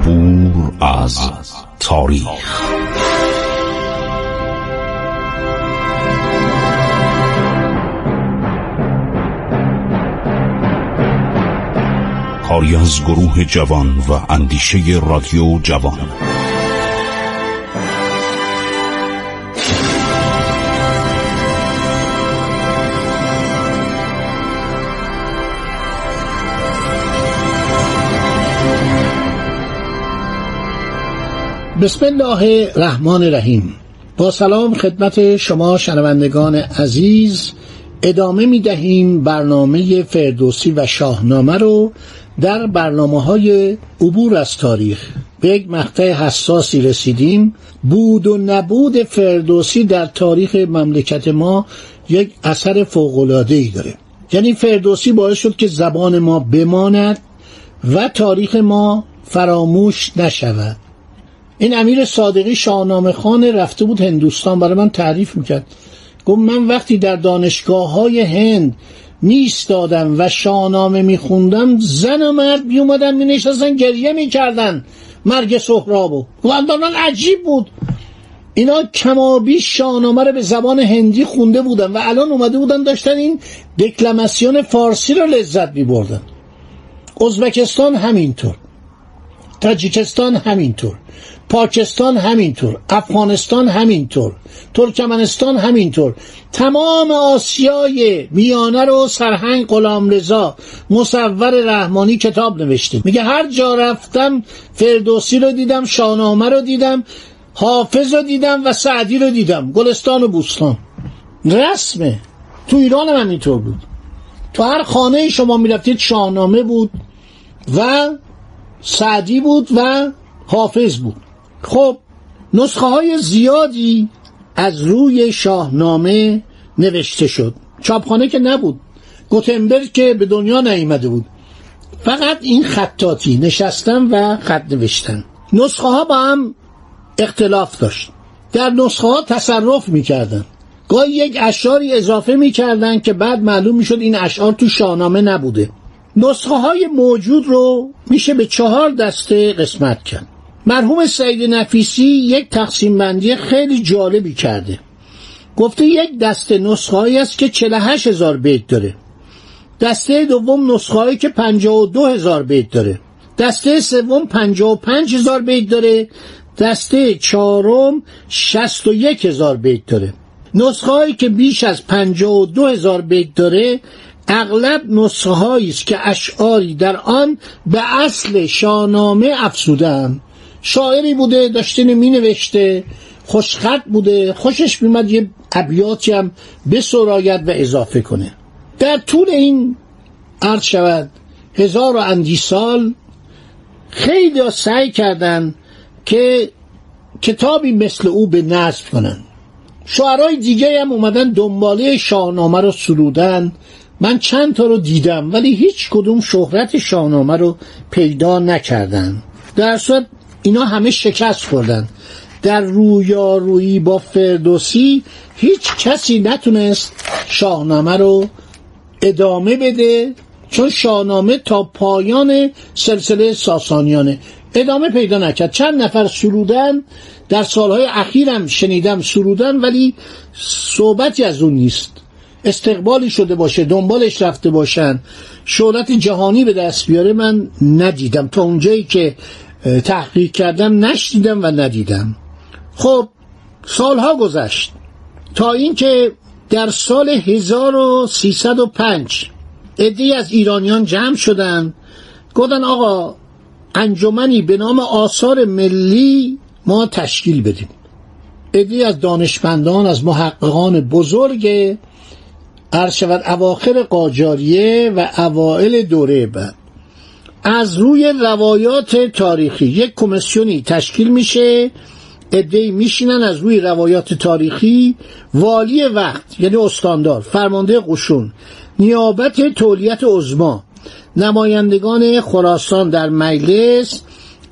عبور از تاریخ. کاری از گروه جوان و اندیشه رادیو جوان. بسم الله الرحمن الرحیم. با سلام خدمت شما شنوندگان عزیز، ادامه می دهیم برنامه فردوسی و شاهنامه رو در برنامه‌های عبور از تاریخ. به یک مقطع حساسی رسیدیم. بود و نبود فردوسی در تاریخ مملکت ما یک اثر فوق‌العاده‌ای داره. یعنی فردوسی باعث شد که زبان ما بماند و تاریخ ما فراموش نشود. این امیر صادقی شاهنامه خوان رفته بود هندوستان، برای من تعریف میکرد. گفت من وقتی در دانشگاه‌های هند میستادم و شاهنامه میخوندم، زن و مرد میومدن مینشستن گریه میکردن مرگ سهرابو. واقعا عجیب بود. اینا کمابیش شاهنامه رو به زبان هندی خونده بودن و الان اومده بودن داشتن این دکلماسیون فارسی رو لذت میبردن. ازبکستان همینطور، تاجیکستان همینطور، پاکستان همینطور، افغانستان همینطور، ترکمنستان همینطور. تمام آسیای میانه رو سرهنگ غلامرضا مصور رحمانی کتاب نوشته. میگه هر جا رفتم فردوسی رو دیدم، شاهنامه رو دیدم، حافظ رو دیدم و سعدی رو دیدم. گلستان و بوستان رسمه. تو ایران هم اینطور بود. تو هر خانه شما میرفتید شاهنامه بود و سعدی بود و حافظ بود. خب نسخه های زیادی از روی شاهنامه نوشته شد. چاپخانه که نبود، گوتنبرگ که به دنیا نیامده بود، فقط این خطاطی، نشستن و خط نوشتن. نسخه ها با هم اختلاف داشت. در نسخه ها تصرف میکردن، گاهی یک اشعاری اضافه میکردن که بعد معلوم میشد این اشعار تو شاهنامه نبوده. نسخه های موجود رو میشه به 4 دسته قسمت کرد. مرحوم سید نفیسی یک تقسیم بندی خیلی جالبی کرده. گفته یک دسته نسخه هایی است که 48,000 بیت داره، دسته دوم نسخه هایی که 52,000 بیت داره، دسته سوم 55,000 بیت داره، دسته چهارم 61,000 بیت داره. نسخه هایی که بیش از 52,000 بیت داره اغلب نسخه هایی است که اشعاری در آن به اصل شاهنامه افزودند. شاعری بوده داشته مینوشته، خوشخط بوده، خوشش میمد یه ابیاتی هم بسراید و اضافه کنه. در طول این عرض شود 1000 و اندی سال خیلی سعی کردن که کتابی مثل او به نصب کنن. شاعرای دیگه هم اومدن دنباله شاهنامه رو سرودن. من چند تا رو دیدم ولی هیچ کدوم شهرت شاهنامه رو پیدا نکردن. در صورت اینا همه شکست خوردن. در رویارویی با فردوسی هیچ کسی نتونست شاهنامه رو ادامه بده، چون شاهنامه تا پایان سلسله ساسانیانه ادامه پیدا نکرد. چند نفر سرودن، در سالهای اخیرم شنیدم سرودن، ولی صحبتی از اون نیست. استقبالی شده باشه، دنبالش رفته باشن، شهرت جهانی به دست بیاره من ندیدم. تا اونجایی که تحقیق کردم نشنیدم و ندیدم. خب سالها گذشت تا اینکه در سال 1305 عده‌ای از ایرانیان جمع شدن، گفتن آقا انجمنی به نام آثار ملی ما تشکیل بدیم. عده‌ای از دانشمندان، از محققان بزرگ عرشبت اواخر قاجاریه و اوائل دوره بعد، از روی روایات تاریخی یک کمیسیونی تشکیل میشه. عده‌ای میشینن از روی روایات تاریخی. والی وقت یعنی استاندار، فرمانده قشون، نیابت تولیت عظما، نمایندگان خراسان در مجلس،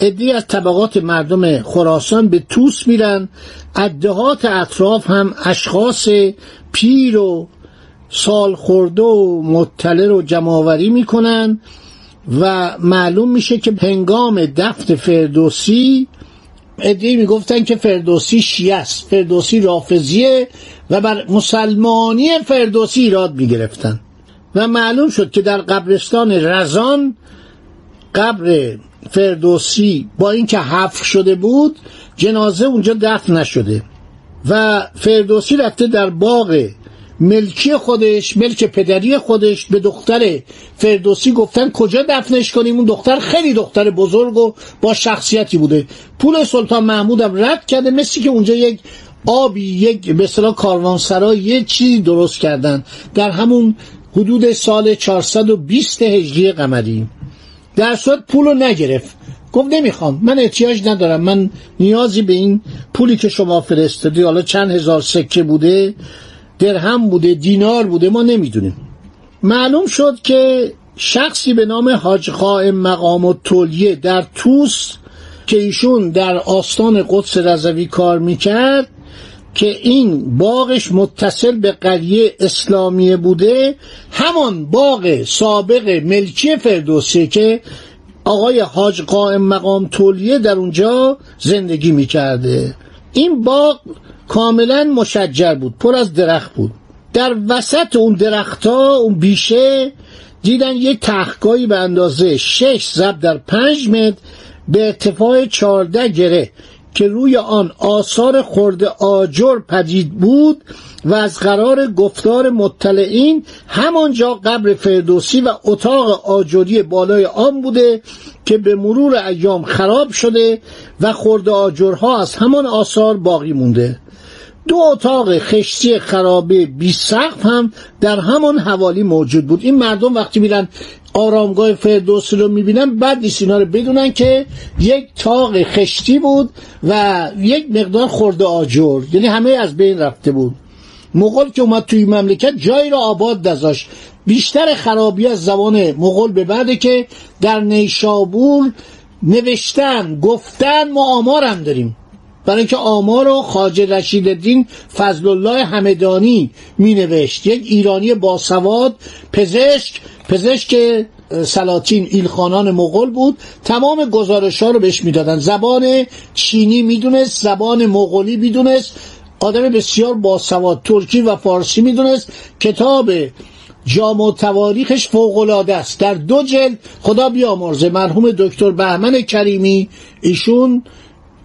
عده‌ای از طبقات مردم خراسان به توس میرن. از دهات اطراف هم اشخاص پیر و سالخورده و مطلع رو جمع‌آوری میکنن و معلوم میشه که هنگام دفن فردوسی ادعی میگفتن که فردوسی شیعه است، فردوسی رافضیه و بر مسلمانی فردوسی ایراد میگرفتن و معلوم شد که در قبرستان رزان قبر فردوسی با اینکه حفر شده بود جنازه اونجا دفن نشده و فردوسی رفته در باغ ملکی خودش، ملک پدری خودش، به دختر فردوسی گفتن کجا دفنش کنیم. اون دختر خیلی دختر بزرگ و با شخصیتی بوده، پول سلطان محمود هم رد کرده، مثل که اونجا یک آبی، یک به اصطلاح کاروانسرای، یه چیزی درست کردن در همون حدود سال 420 هجری قمری. در صورت پولو نگرفت، گفت نمیخوام، من احتیاج ندارم، من نیازی به این پولی که شما فرستادی، حالا چند هزار سکه بوده، درهم بوده، دینار بوده، ما نمیدونیم. معلوم شد که شخصی به نام حاج قائم مقام الطولیه در طوس که ایشون در آستان قدس رضوی کار میکرد که این باغش متصل به قریه اسلامیه بوده، همان باغ سابق ملکی فردوسی که آقای حاج قائم مقام طولیه در اونجا زندگی میکرده. این باغ کاملا مشجر بود، پر از درخت بود. در وسط اون درخت ها، اون بیشه، دیدن یک تختگاهی به اندازه 6 ضرب در 5 متر به ارتفاع 14 گره که روی آن آثار خرد آجر پدید بود و از قرار گفتار مطلعین همانجا قبر فردوسی و اتاق آجری بالای آن بوده که به مرور ایام خراب شده و خرد آجرها از همان آثار باقی مونده. 2 اتاق خشتی خرابه بی سقف هم در همان حوالی موجود بود. این مردم وقتی میرن آرامگاه فردوسی رو میبینن، بعد نیست اینا رو بدونن که یک تاق خشتی بود و یک مقدار خرده آجر، یعنی همه از بین رفته بود. مغول که اومد توی مملکت جایی را آباد نذاشت. بیشتر خرابی از زمان مغول به بعده که در نیشابور نوشتن، گفتن، ما آمار هم داریم، برای که آمار رو خواجه رشیدالدین فضل الله همدانی می نوشت، یک ایرانی باسواد، پزشک سلاطین ایلخانان مغول بود. تمام گزارش ها رو بهش می دادن. زبان چینی می دونست، زبان مغولی می دونست، آدم بسیار باسواد، ترکی و فارسی می دونست. کتاب جامع التواریخش فوق‌العاده است، در 2 جلد. خدا بیامرزه مرحوم دکتر بهمن کریمی، ایشون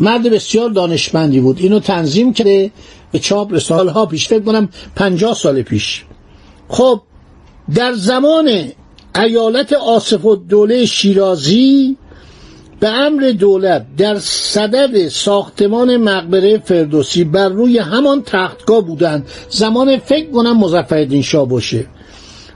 مرد بسیار دانشمندی بود، اینو تنظیم کرده، به چاپ سالها پیش، فکر کنم 50 سال پیش. خب در زمان ایالت آصف الدوله شیرازی به امر دولت در صدد ساختمان مقبره فردوسی بر روی همان تختگاه بودند. زمان فکر کنم مظفرالدین شاه باشه.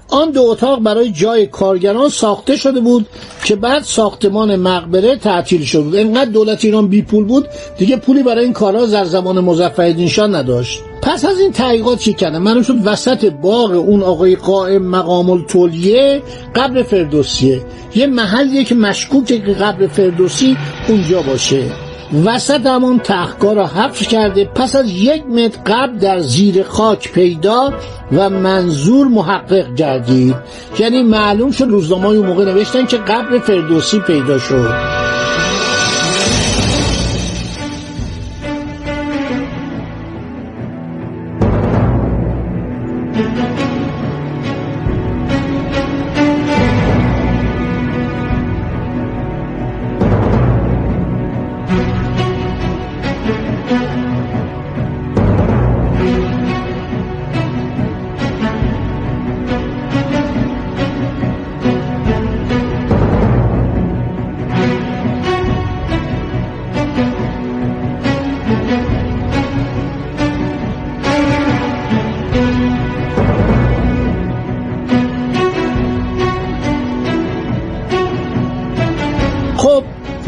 آن 2 اتاق برای جای کارگران ساخته شده بود که بعد ساختمان مقبره تعطیل شد بود. اینقدر دولت ایران بی پول بود دیگه، پولی برای این کارها در زمان مظفرالدین شاه نداشت. پس از این تحقیقات چی کردن؟ معلوم شد وسط باغ اون آقای قائم مقام الطولیه قبر فردوسیه، یه محلیه که مشکوکه که قبر فردوسی اونجا باشه. وسط همون تختگاه را حفر کرده. پس از 1 متر قبر در زیر خاک پیدا و منظور محقق گردید، یعنی معلوم شد. روزنامه‌های اون موقع نوشتن که قبر فردوسی پیدا شد.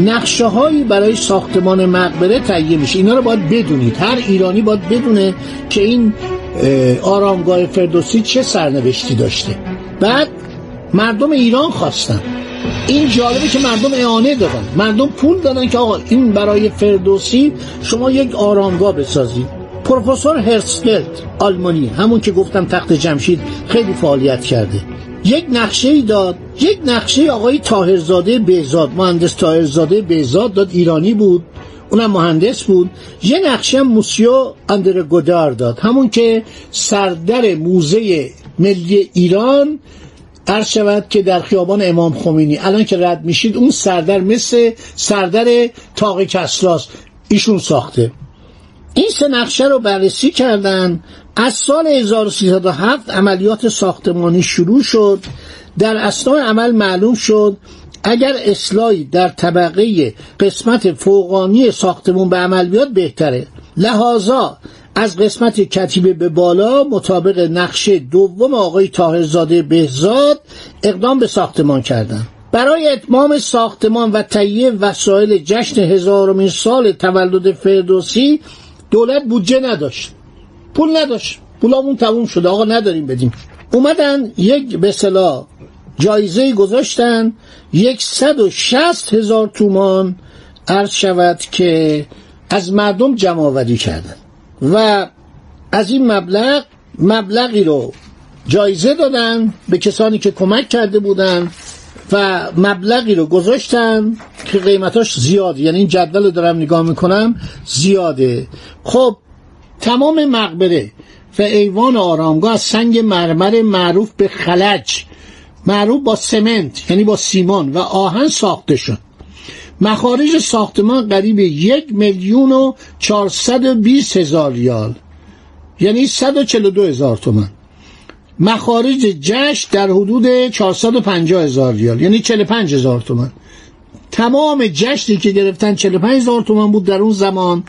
نقشه هایی برای ساختمان مقبره تهیه میشه. اینا رو باید بدونید، هر ایرانی باید بدونه که این آرامگاه فردوسی چه سرنوشتی داشته. بعد مردم ایران خواستن، این جالبه که مردم اعانه دادن، مردم پول دادن که آقا این برای فردوسی شما یک آرامگاه بسازید. پروفسور هرسلت آلمانی، همون که گفتم تخت جمشید خیلی فعالیت کرده، یک نقشه داد، یک نقشه آقای طاهرزاده بهزاد، مهندس طاهرزاده بهزاد داد، ایرانی بود، اونم مهندس بود. یه نقشه موسیو اندره گودار داد، همون که سردر موزه ملی ایران عرشبت که در خیابان امام خمینی الان که رد میشید اون سردر مثل سردر تاق کسلاست، ایشون ساخته. این سه نقشه رو بررسی کردن. از سال 1307 عملیات ساختمانی شروع شد. در اثنای عمل معلوم شد اگر اصلاحی در طبقه قسمت فوقانی ساختمون به عمل بیاد بهتره، لحاظا از قسمت کتیبه به بالا مطابق نقشه دوم آقای طاهرزاده بهزاد اقدام به ساختمان کردند. برای اتمام ساختمان و تهیه وسایل جشن 1000مین سال تولد فردوسی دولت بودجه نداشت، پول نداشت، پولامون تموم شده، آقا نداریم بدیم. اومدن یک به اصطلاح جایزه گذاشتن 160,000 تومان عرض شود که از مردم جمع آوری کردن و از این مبلغی رو جایزه دادن به کسانی که کمک کرده بودن و مبلغی رو گذاشتن که قیمتاش زیاده، یعنی این جدول رو دارم نگاه میکنم زیاده. خب تمام مقبره و ایوان آرامگاه از سنگ مرمر معروف به خلج، معروف با سمنت یعنی با سیمان و آهن ساخته شد. مخارج ساختمان قریب 1,420,000 ریال یعنی 142,000 تومان. مخارج جشن در حدود 450,000 ریال یعنی 45,000 تومان. تمام جشنی که گرفتن 45,000 تومان بود در اون زمان.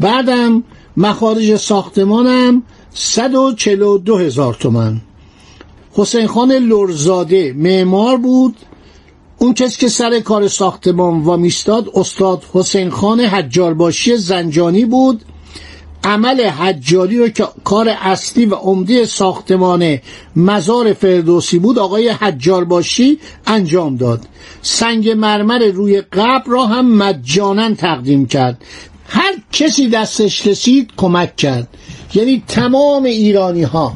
بعدم مخارج ساختمانم 142,000 تومان. حسین خان لرزاده معمار بود. اون کسی که سر کار ساختمان وامیستاد استاد حسین خان حجارباشی زنجانی بود. عمل حجاری رو که کار اصلی و عمده ساختمان مزار فردوسی بود آقای حجارباشی انجام داد. سنگ مرمر روی قبر را هم مجاناً تقدیم کرد. هر کسی دستش رسید کمک کرد، یعنی تمام ایرانی ها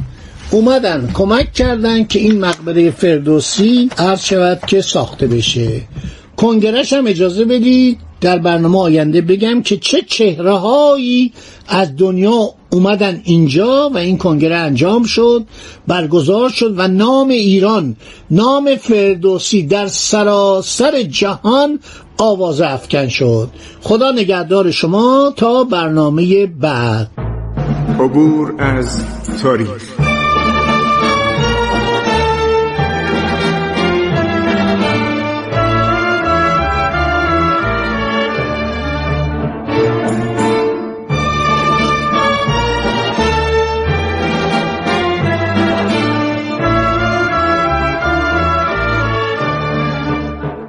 اومدن کمک کردن که این مقبره فردوسی عرض شود که ساخته بشه. کنگرش هم اجازه بدید در برنامه آینده بگم که چه چهره هایی از دنیا اومدن اینجا و این کنگره انجام شد، برگزار شد و نام ایران، نام فردوسی در سراسر جهان آوازه افکن شد. خدا نگهدار شما تا برنامه بعد. عبور از تاریخ.